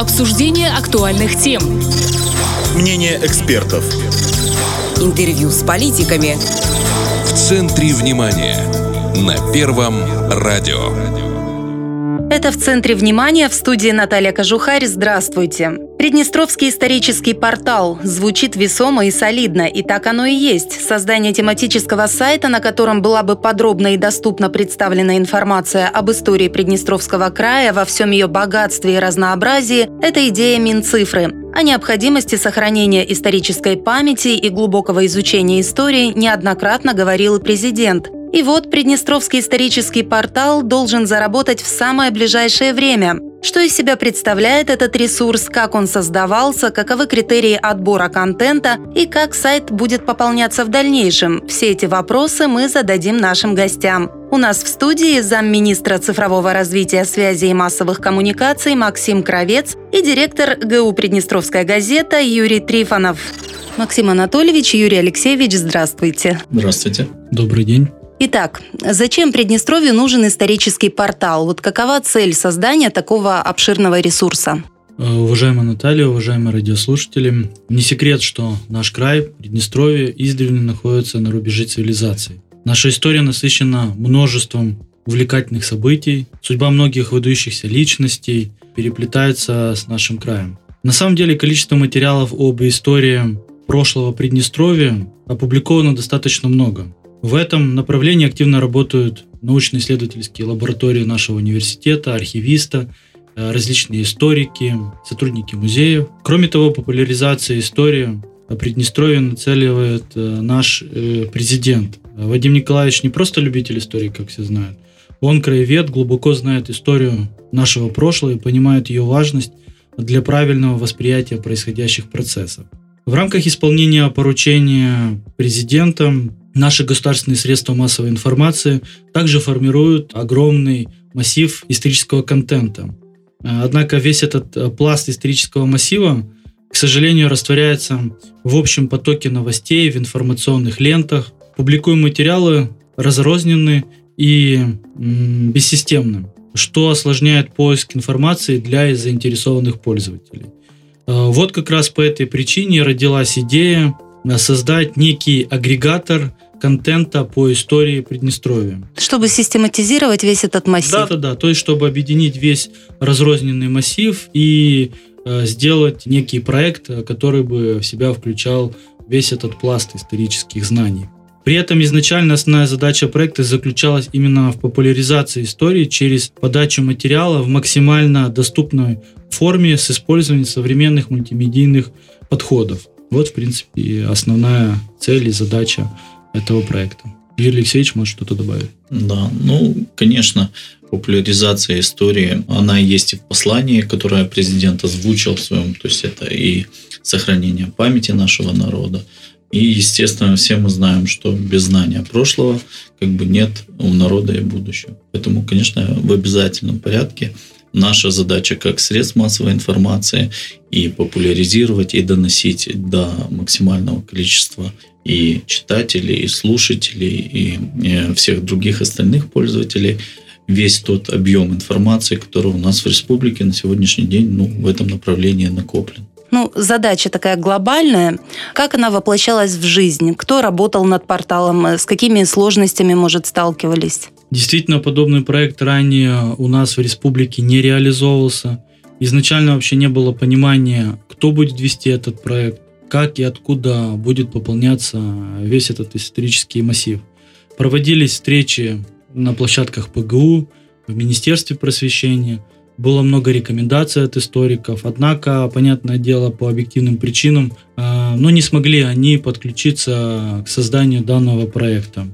Обсуждение актуальных тем. Мнение экспертов. Интервью с политиками. В центре внимания. На Первом радио. Это «В центре внимания», в студии Наталья Кожухарь. Здравствуйте. Приднестровский исторический портал звучит весомо и солидно, и так оно и есть. Создание тематического сайта, на котором была бы подробно и доступно представлена информация об истории Приднестровского края, во всем ее богатстве и разнообразии, это идея Минцифры. О необходимости сохранения исторической памяти и глубокого изучения истории неоднократно говорил президент. И вот Приднестровский исторический портал должен заработать в самое ближайшее время. Что из себя представляет этот ресурс, как он создавался, каковы критерии отбора контента и как сайт будет пополняться в дальнейшем? Все эти вопросы мы зададим нашим гостям. У нас в студии замминистра цифрового развития, связи и массовых коммуникаций Максим Кравец и директор ГУ «Приднестровская газета» Юрий Трифонов. Максим Анатольевич, Юрий Алексеевич, здравствуйте. Здравствуйте. Добрый день. Итак, зачем Приднестровью нужен исторический портал? Вот какова цель создания такого обширного ресурса? Уважаемая Наталья, уважаемые радиослушатели, не секрет, что наш край, Приднестровье, издревле находится на рубеже цивилизации. Наша история насыщена множеством увлекательных событий, судьба многих выдающихся личностей переплетается с нашим краем. На самом деле, количество материалов об истории прошлого Приднестровья опубликовано достаточно много. В этом направлении активно работают научно-исследовательские лаборатории нашего университета, архивисты, различные историки, сотрудники музеев. Кроме того, популяризация истории о Приднестровье нацеливает наш президент. Вадим Николаевич не просто любитель истории, как все знают. Он краевед, глубоко знает историю нашего прошлого и понимает ее важность для правильного восприятия происходящих процессов. В рамках исполнения поручения президентом наши государственные средства массовой информации также формируют огромный массив исторического контента. Однако весь этот пласт исторического массива, к сожалению, растворяется в общем потоке новостей, в информационных лентах. Публикуем материалы разрозненные и бессистемны, что осложняет поиск информации для заинтересованных пользователей. Вот как раз по этой причине родилась идея создать некий агрегатор контента по истории Приднестровья. Чтобы систематизировать весь этот массив? Да. То есть, чтобы объединить весь разрозненный массив и сделать некий проект, который бы в себя включал весь этот пласт исторических знаний. При этом изначально основная задача проекта заключалась именно в популяризации истории через подачу материала в максимально доступной форме с использованием современных мультимедийных подходов. Вот, в принципе, и основная цель и задача этого проекта. Юрий Алексеевич, может, что-то добавить? Да, конечно, популяризация истории, она есть и в послании, которое президент озвучил в своем, то есть это и сохранение памяти нашего народа. И, естественно, все мы знаем, что без знания прошлого нет у народа и будущего. Поэтому, конечно, в обязательном порядке наша задача как средств массовой информации и популяризировать, и доносить до максимального количества и читателей, и слушателей, и всех других остальных пользователей весь тот объем информации, который у нас в республике на сегодняшний день в этом направлении накоплен. Задача такая глобальная. Как она воплощалась в жизнь? Кто работал над порталом? С какими сложностями, может, сталкивались? Действительно, подобный проект ранее у нас в республике не реализовывался. Изначально вообще не было понимания, кто будет вести этот проект, как и откуда будет пополняться весь этот исторический массив. Проводились встречи на площадках ПГУ, в Министерстве просвещения. Было много рекомендаций от историков, однако, понятное дело, по объективным причинам, не смогли они подключиться к созданию данного проекта.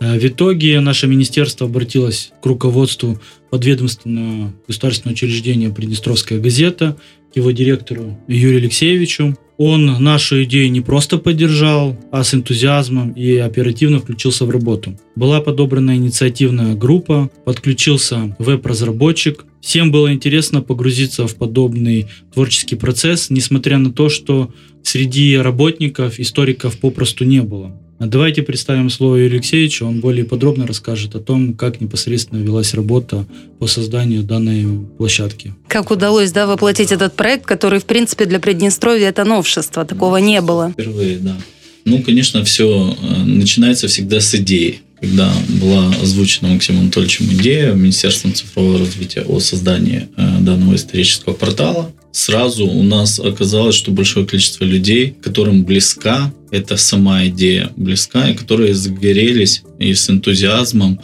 В итоге наше министерство обратилось к руководству подведомственного государственного учреждения «Приднестровская газета», к его директору Юрию Алексеевичу. Он нашу идею не просто поддержал, а с энтузиазмом и оперативно включился в работу. Была подобрана инициативная группа, подключился веб-разработчик. Всем было интересно погрузиться в подобный творческий процесс, несмотря на то, что среди работников историков попросту не было. Давайте представим слово Юрию Алексеевичу, он более подробно расскажет о том, как непосредственно велась работа по созданию данной площадки. Как удалось, да, воплотить этот проект, который, в принципе, для Приднестровья это новшество, такого не было. Впервые, да. Конечно, все начинается всегда с идеи. Когда была озвучена Максимом Анатольевичем идея Министерством цифрового развития о создании данного исторического портала, сразу у нас оказалось, что большое количество людей, которым близка эта сама идея, близка, и которые загорелись и с энтузиазмом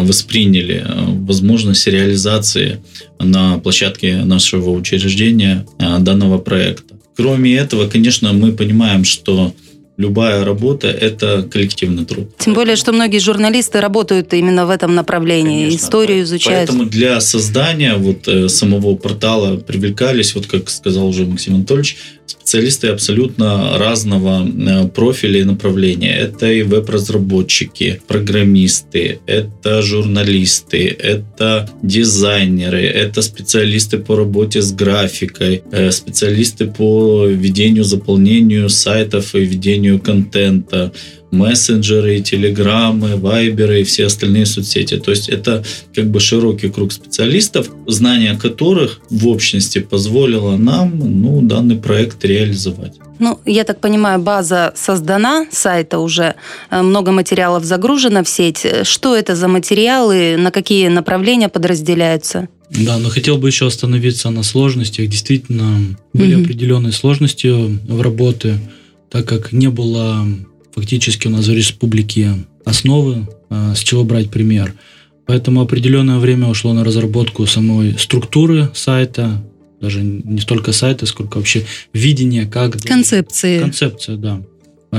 восприняли возможность реализации на площадке нашего учреждения данного проекта. Кроме этого, конечно, мы понимаем, что любая работа – это коллективный труд. Тем более, что многие журналисты работают именно в этом направлении, конечно, историю изучают. Поэтому для создания самого портала привлекались, как сказал уже Максим Анатольевич, специалисты абсолютно разного профиля и направления. Это и веб-разработчики, программисты, это журналисты, это дизайнеры, это специалисты по работе с графикой, специалисты по ведению, заполнению сайтов и ведению контента, мессенджеры, телеграммы, вайберы и все остальные соцсети. То есть это широкий круг специалистов, знание которых в общности позволило нам данный проект реализовать. Я так понимаю, база создана, сайта уже, много материалов загружено в сеть. Что это за материалы, на какие направления подразделяются? Да, но хотел бы еще остановиться на сложностях. Действительно, были определенные сложности в работе, так как не было... Фактически у нас в республике основы, с чего брать пример. Поэтому определенное время ушло на разработку самой структуры сайта, даже не столько сайта, сколько вообще видения, как... Концепция, да.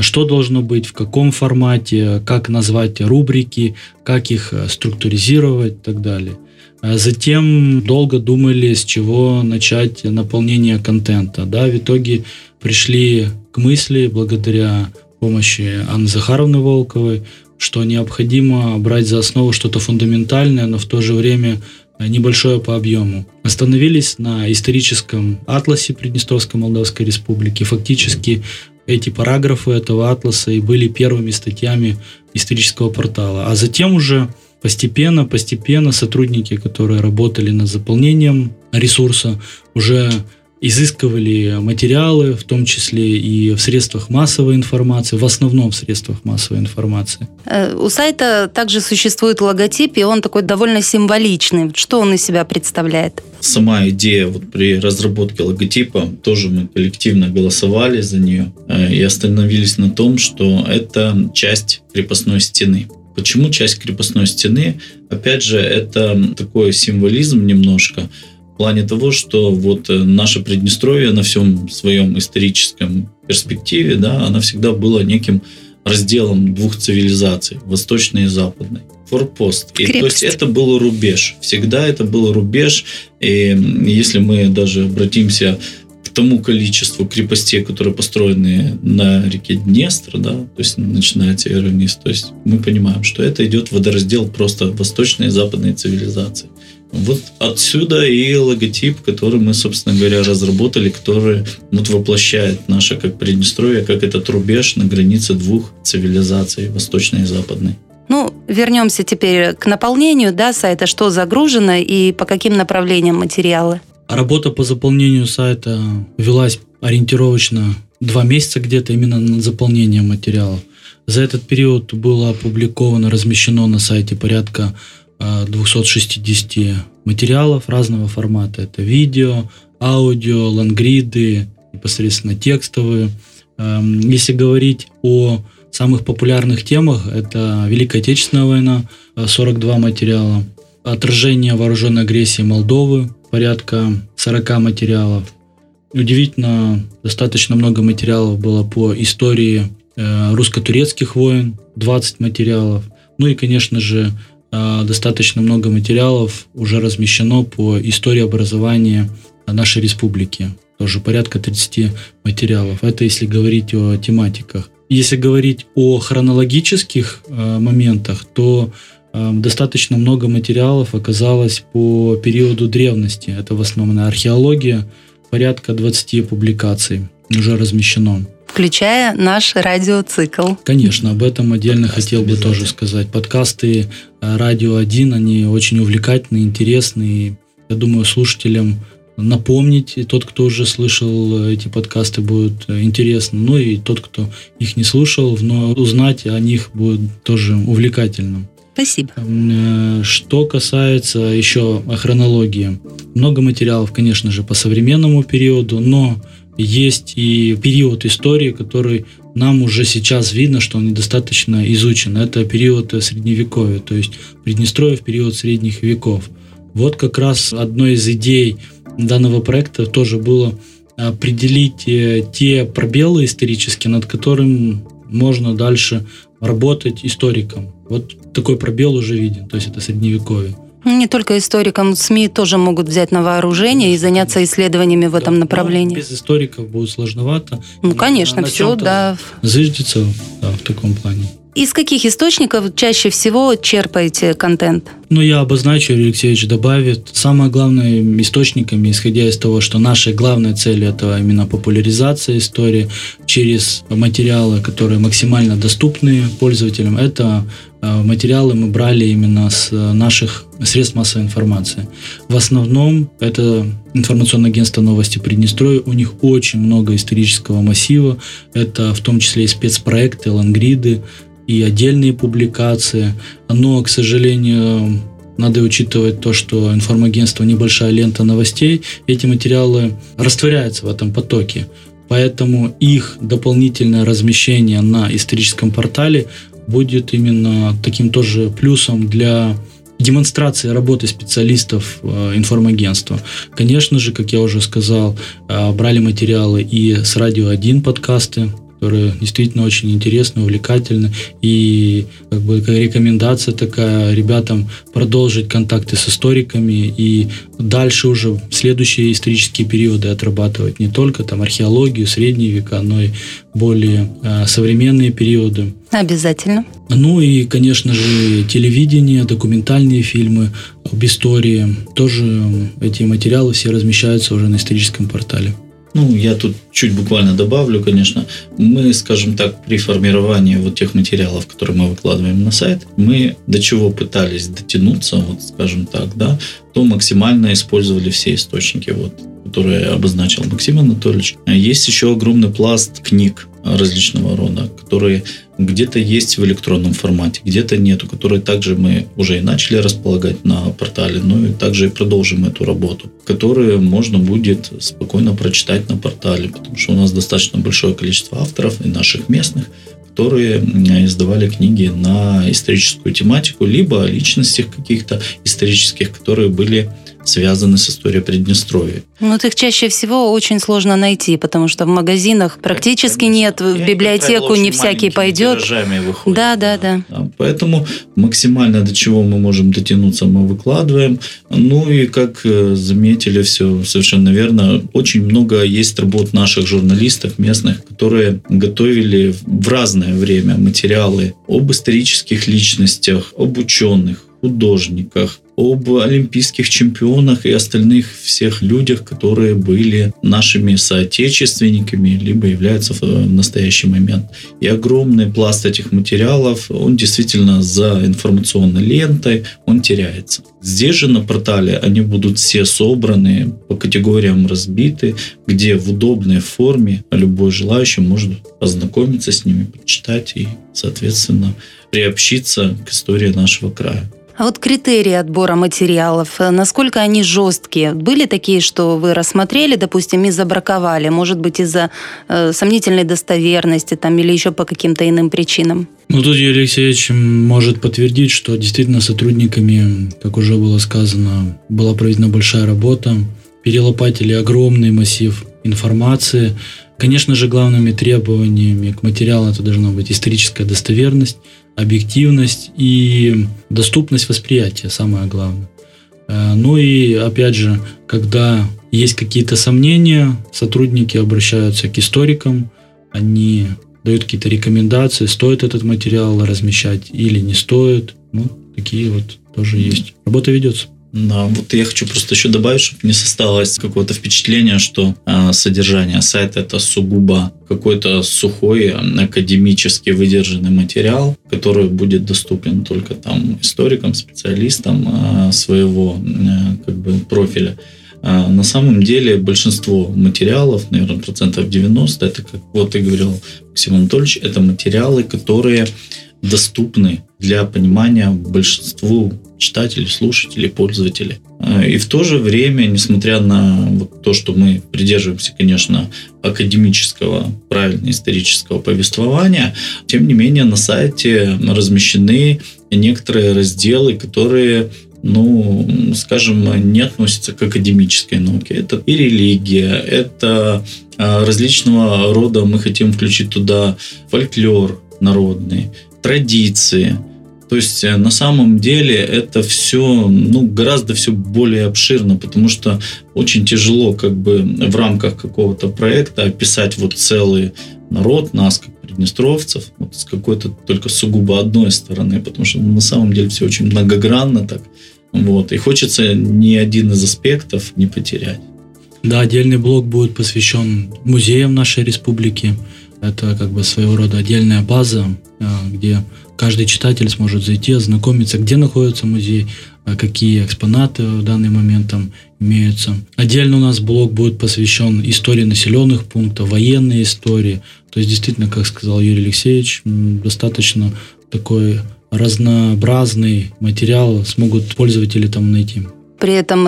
Что должно быть, в каком формате, как назвать рубрики, как их структуризировать и так далее. Затем долго думали, с чего начать наполнение контента. Да, в итоге пришли к мысли благодаря... помощи Анны Захаровны Волковой, что необходимо брать за основу что-то фундаментальное, но в то же время небольшое по объему. Остановились на историческом атласе Приднестровской Молдавской Республики. Фактически эти параграфы этого атласа и были первыми статьями исторического портала. А затем уже постепенно сотрудники, которые работали над заполнением ресурса, уже изыскивали материалы, в том числе и в средствах массовой информации, в основном в средствах массовой информации. У сайта также существует логотип, и он такой довольно символичный. Что он из себя представляет? Сама идея при разработке логотипа, тоже мы коллективно голосовали за нее и остановились на том, что это часть крепостной стены. Почему часть крепостной стены? Опять же, это такой символизм немножко, в плане того, что наше Приднестровье на всем своем историческом перспективе, да, она всегда была неким разделом двух цивилизаций, восточной и западной. Форпост. И, то есть это был рубеж. Всегда это был рубеж. И если мы даже обратимся к тому количеству крепостей, которые построены на реке Днестр, да, то есть начинается и вниз, то есть мы понимаем, что это идет водораздел просто восточной и западной цивилизации. Отсюда и логотип, который мы, собственно говоря, разработали, который воплощает наше как Приднестровье, как этот рубеж на границе двух цивилизаций, восточной и западной. Вернемся теперь к наполнению, да, сайта, что загружено и по каким направлениям материалы. Работа по заполнению сайта велась ориентировочно 2 месяца где-то именно над заполнением материалов. За этот период было опубликовано, размещено на сайте порядка 260 материалов разного формата. Это видео, аудио, лонгриды, непосредственно текстовые. Если говорить о самых популярных темах, это Великая Отечественная война, 42 материала, отражение вооруженной агрессии Молдовы, порядка 40 материалов. Удивительно, достаточно много материалов было по истории русско-турецких войн, 20 материалов. И, конечно же, достаточно много материалов уже размещено по истории образования нашей республики. Тоже порядка 30 материалов. Это если говорить о тематиках. Если говорить о хронологических моментах, то достаточно много материалов оказалось по периоду древности. Это в основном археология. Порядка 20 публикаций уже размещено. включая наш радиоцикл. Конечно, об этом отдельно хотел бы тоже сказать. Подкасты «Радио 1», они очень увлекательные, интересные. Я думаю, слушателям напомнить, и тот, кто уже слышал эти подкасты, будет интересно. Ну и тот, кто их не слушал, но узнать о них будет тоже увлекательно. Спасибо. Что касается еще хронологии. Много материалов, конечно же, по современному периоду, но есть и период истории, который нам уже сейчас видно, что он недостаточно изучен. Это период Средневековья, то есть Приднестровье в период Средних веков. Вот как раз одной из идей данного проекта тоже было определить те пробелы исторические, над которыми можно дальше работать историком. Вот такой пробел уже виден, то есть это Средневековье. Не только историкам, СМИ тоже могут взять на вооружение и заняться исследованиями в этом направлении. Без историков будет сложновато. Ну, конечно, все, да. Зыждется, да, в таком плане. Из каких источников чаще всего черпаете контент? Я обозначу, Юрий Алексеевич добавит. Самое главное источниками, исходя из того, что наша главная цель – это именно популяризация истории через материалы, которые максимально доступны пользователям. Это материалы мы брали именно с наших средств массовой информации. В основном это информационное агентство «Новости Приднестровья». У них очень много исторического массива. Это в том числе и спецпроекты, лангриды, и отдельные публикации. Но, к сожалению, надо учитывать то, что информагентство – небольшая лента новостей. Эти материалы растворяются в этом потоке. Поэтому их дополнительное размещение на историческом портале будет именно таким тоже плюсом для демонстрации работы специалистов информагентства. Конечно же, как я уже сказал, брали материалы и с «Радио 1» подкасты, которые действительно очень интересны, увлекательны. И рекомендация такая ребятам продолжить контакты с историками и дальше уже следующие исторические периоды отрабатывать. Не только археологию, средние века, но и более современные периоды. Обязательно. И, конечно же, телевидение, документальные фильмы об истории. Тоже эти материалы все размещаются уже на историческом портале. Я тут чуть буквально добавлю, конечно. Мы, скажем так, при формировании тех материалов, которые мы выкладываем на сайт, мы до чего пытались дотянуться, то максимально использовали все источники, которые обозначил Максим Анатольевич. Есть еще огромный пласт книг различного рода, которые где-то есть в электронном формате, где-то нету, которые также мы уже и начали располагать на портале, и также и продолжим эту работу, которые можно будет спокойно прочитать на портале, потому что у нас достаточно большое количество авторов и наших местных, которые издавали книги на историческую тематику, либо о личностях каких-то исторических, которые были связаны с историей Приднестровья. Их чаще всего очень сложно найти, потому что в магазинах практически нет, в библиотеку не всякий пойдет. Выходит, да. Поэтому максимально до чего мы можем дотянуться, мы выкладываем. Как заметили, все совершенно верно, очень много есть работ наших журналистов местных, которые готовили в разное время материалы об исторических личностях, об ученых, художниках, об олимпийских чемпионах и остальных всех людях, которые были нашими соотечественниками, либо являются в настоящий момент. И огромный пласт этих материалов, он действительно за информационной лентой, он теряется. Здесь же на портале они будут все собраны, по категориям разбиты, где в удобной форме любой желающий может ознакомиться с ними, прочитать и, соответственно, приобщиться к истории нашего края. А критерии отбора материалов, насколько они жесткие? Были такие, что вы рассмотрели, допустим, и забраковали? Может быть, из-за сомнительной достоверности или еще по каким-то иным причинам? Тут Юрий Алексеевич может подтвердить, что действительно сотрудниками, как уже было сказано, была проведена большая работа. Перелопатили огромный массив информации. Конечно же, главными требованиями к материалу это должна быть историческая достоверность, объективность и доступность восприятия, самое главное. Опять же, когда есть какие-то сомнения, сотрудники обращаются к историкам, они дают какие-то рекомендации, стоит этот материал размещать или не стоит. Такие тоже есть. Работа ведется. Да, вот я хочу просто еще добавить, чтобы не создалось какое-то впечатление, что содержание сайта — это сугубо какой-то сухой, академически выдержанный материал, который будет доступен только там историкам, специалистам своего как бы профиля. На самом деле большинство материалов, наверное, 90%, это, как вот и говорил Максим Анатольевич, это материалы, которые доступны для понимания большинству читателей, слушателей, пользователей. И в то же время, несмотря на вот то, что мы придерживаемся, конечно, академического, правильно, исторического повествования, тем не менее на сайте размещены некоторые разделы, которые, ну, скажем, не относятся к академической науке. Это и религия, это различного рода, мы хотим включить туда фольклор народный, традиции. То есть на самом деле это все, ну, гораздо все более обширно, потому что очень тяжело как бы в рамках какого-то проекта описать вот целый народ, нас как приднестровцев, вот с какой-то только сугубо одной стороны, потому что на самом деле все очень многогранно так, вот, и хочется ни один из аспектов не потерять. Да, отдельный блок будет посвящен музеям нашей республики. Это как бы своего рода отдельная база, где каждый читатель сможет зайти, ознакомиться, где находится музей, какие экспонаты в данный момент там имеются. Отдельно у нас блок будет посвящен истории населенных пунктов, военной истории. То есть, действительно, как сказал Юрий Алексеевич, достаточно такой разнообразный материал смогут пользователи там найти. При этом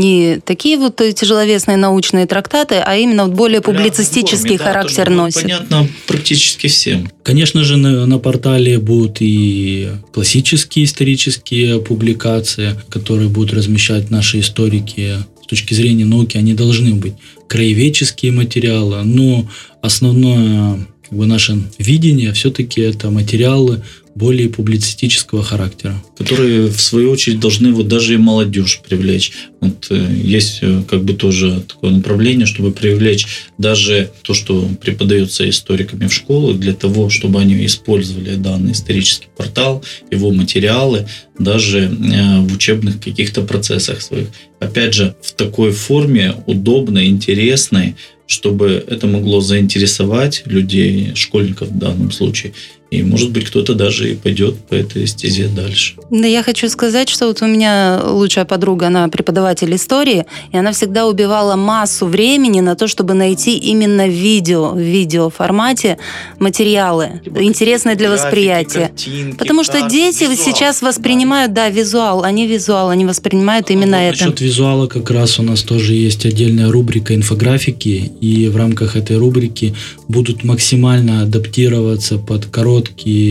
не такие вот тяжеловесные научные трактаты, а именно более публицистический характер носит. Понятно практически всем. Конечно же, на портале будут и классические исторические публикации, которые будут размещать наши историки. С точки зрения науки они должны быть. Краеведческие материалы, но основное как бы наше видение все-таки это материалы более публицистического характера. Которые, в свою очередь, должны вот даже и молодежь привлечь. Вот, есть как бы тоже такое направление, чтобы привлечь даже то, что преподается историками в школах, для того, чтобы они использовали данный исторический портал, его материалы, даже в учебных каких-то процессах своих. Опять же, в такой форме удобной, интересной, чтобы это могло заинтересовать людей, школьников в данном случае. И, может быть, кто-то даже и пойдет по этой стезе дальше. Да, я хочу сказать, что вот у меня лучшая подруга, она преподаватель истории, и она всегда убивала массу времени на то, чтобы найти именно видео, в видеоформате материалы, типа интересные для восприятия. Картинки, потому что дети визуал, сейчас воспринимают, да, визуал, они воспринимают именно это. Насчет визуала как раз у нас тоже есть отдельная рубрика инфографики, и в рамках этой рубрики будут максимально адаптироваться под короткие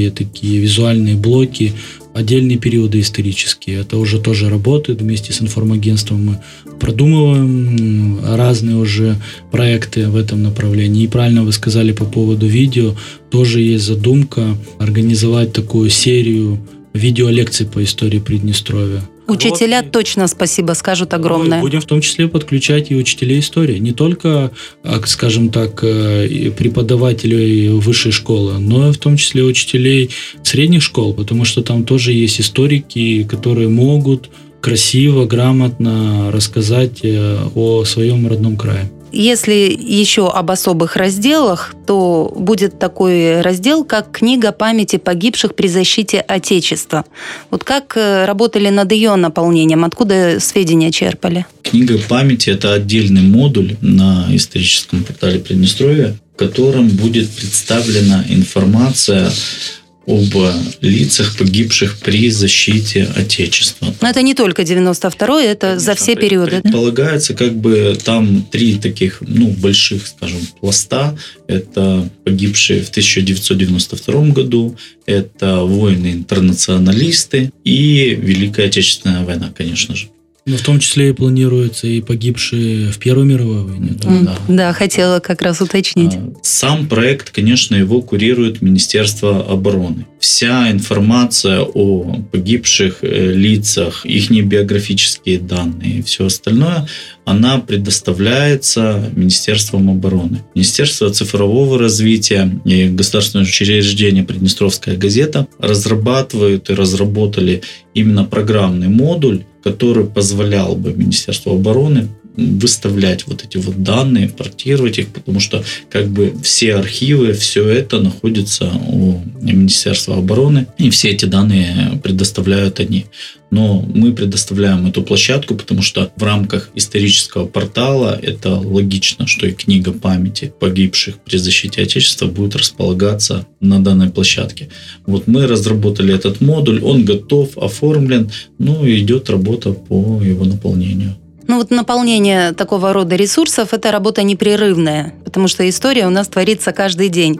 такие визуальные блоки, отдельные периоды исторические. Это уже тоже работает. Вместе с информагентством мы продумываем разные уже проекты в этом направлении. И правильно вы сказали по поводу видео. Тоже есть задумка организовать такую серию видеолекций по истории Приднестровья. Учителя вот. Точно спасибо скажут огромное. Мы будем в том числе подключать и учителей истории. Не только, скажем так, преподавателей высшей школы, но и в том числе учителей средних школ, потому что там тоже есть историки, которые могут красиво, грамотно рассказать о своем родном крае. Если еще об особых разделах, то будет такой раздел, как «Книга памяти погибших при защите Отечества». Вот как работали над ее наполнением? Откуда сведения черпали? «Книга памяти» – это отдельный модуль на историческом портале Приднестровья, в котором будет представлена информация об лицах, погибших при защите Отечества. Но это не только 92-й, это конечно, за все периоды. Предполагается, да? Как бы там три таких, ну, больших, скажем, пласта. Это погибшие в 1992 году, это воины-интернационалисты и Великая Отечественная война, конечно же. Но в том числе и планируются и погибшие в Первой мировой войне. Да, хотела как раз уточнить. Сам проект, конечно, его курирует Министерство обороны. вся информация о погибших лицах, их биографические данные и все остальное, она предоставляется Министерством обороны. Министерство цифрового развития и государственное учреждение «Приднестровская газета» разрабатывают и разработали именно программный модуль, который позволял бы Министерству обороны выставлять эти данные, импортировать их, потому что все архивы, все это находится у Министерства обороны, и все эти данные предоставляют они. Но мы предоставляем эту площадку, потому что в рамках исторического портала это логично, что и книга памяти погибших при защите Отечества будет располагаться на данной площадке. Мы разработали этот модуль, он готов, оформлен, и идет работа по его наполнению. Наполнение такого рода ресурсов – это работа непрерывная, потому что история у нас творится каждый день.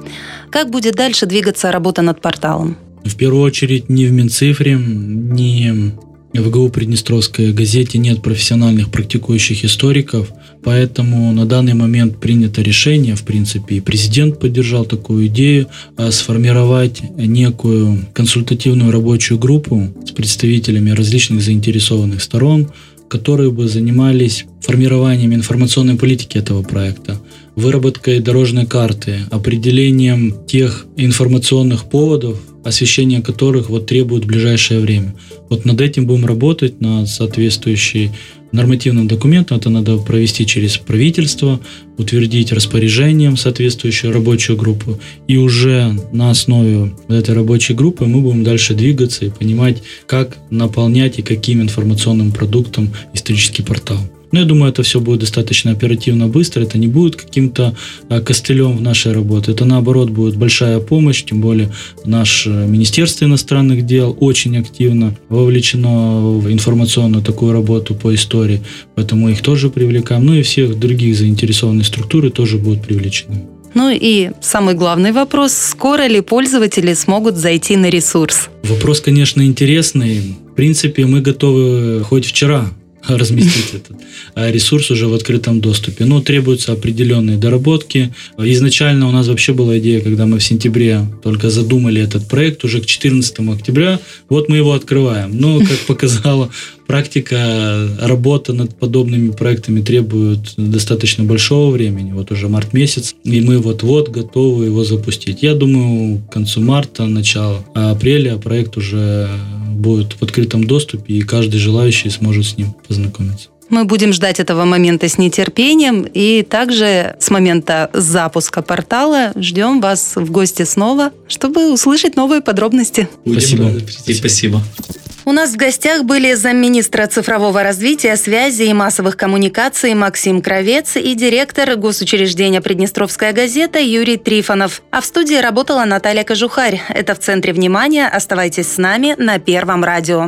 Как будет дальше двигаться работа над порталом? В первую очередь, ни в Минцифре, ни в ГУ «Приднестровской газете» нет профессиональных практикующих историков, поэтому на данный момент принято решение, в принципе, и президент поддержал такую идею, сформировать некую консультативную рабочую группу с представителями различных заинтересованных сторон, которые бы занимались формированием информационной политики этого проекта, выработкой дорожной карты, определением тех информационных поводов, освещение которых требует в ближайшее время. Над этим будем работать, над соответствующей нормативным документом. Это надо провести через правительство, утвердить распоряжением соответствующую рабочую группу. И уже на основе этой рабочей группы мы будем дальше двигаться и понимать, как наполнять и каким информационным продуктом исторический портал. Я думаю, это все будет достаточно оперативно, быстро. Это не будет каким-то костылем в нашей работе. Это, наоборот, будет большая помощь. Тем более, наше Министерство иностранных дел очень активно вовлечено в информационную такую работу по истории. Поэтому их тоже привлекаем. И всех других заинтересованных структур тоже будут привлечены. И самый главный вопрос. Скоро ли пользователи смогут зайти на ресурс? Вопрос, конечно, интересный. В принципе, мы готовы хоть вчера разместить этот ресурс уже в открытом доступе. Требуются определенные доработки. Изначально у нас вообще была идея, когда мы в сентябре только задумали этот проект, уже к 14 октября, мы его открываем. Как показала практика, работа над подобными проектами требует достаточно большого времени. Уже март месяц, и мы готовы его запустить. Я думаю, к концу марта, начало апреля проект уже будет в открытом доступе, и каждый желающий сможет с ним познакомиться. Мы будем ждать этого момента с нетерпением, и также с момента запуска портала ждем вас в гости снова, чтобы услышать новые подробности. Спасибо. И спасибо. У нас в гостях были замминистра цифрового развития, связи и массовых коммуникаций Максим Кравец и директор госучреждения «Приднестровская газета» Юрий Трифонов. А в студии работала Наталья Кожухарь. Это «В центре внимания». Оставайтесь с нами на Первом радио.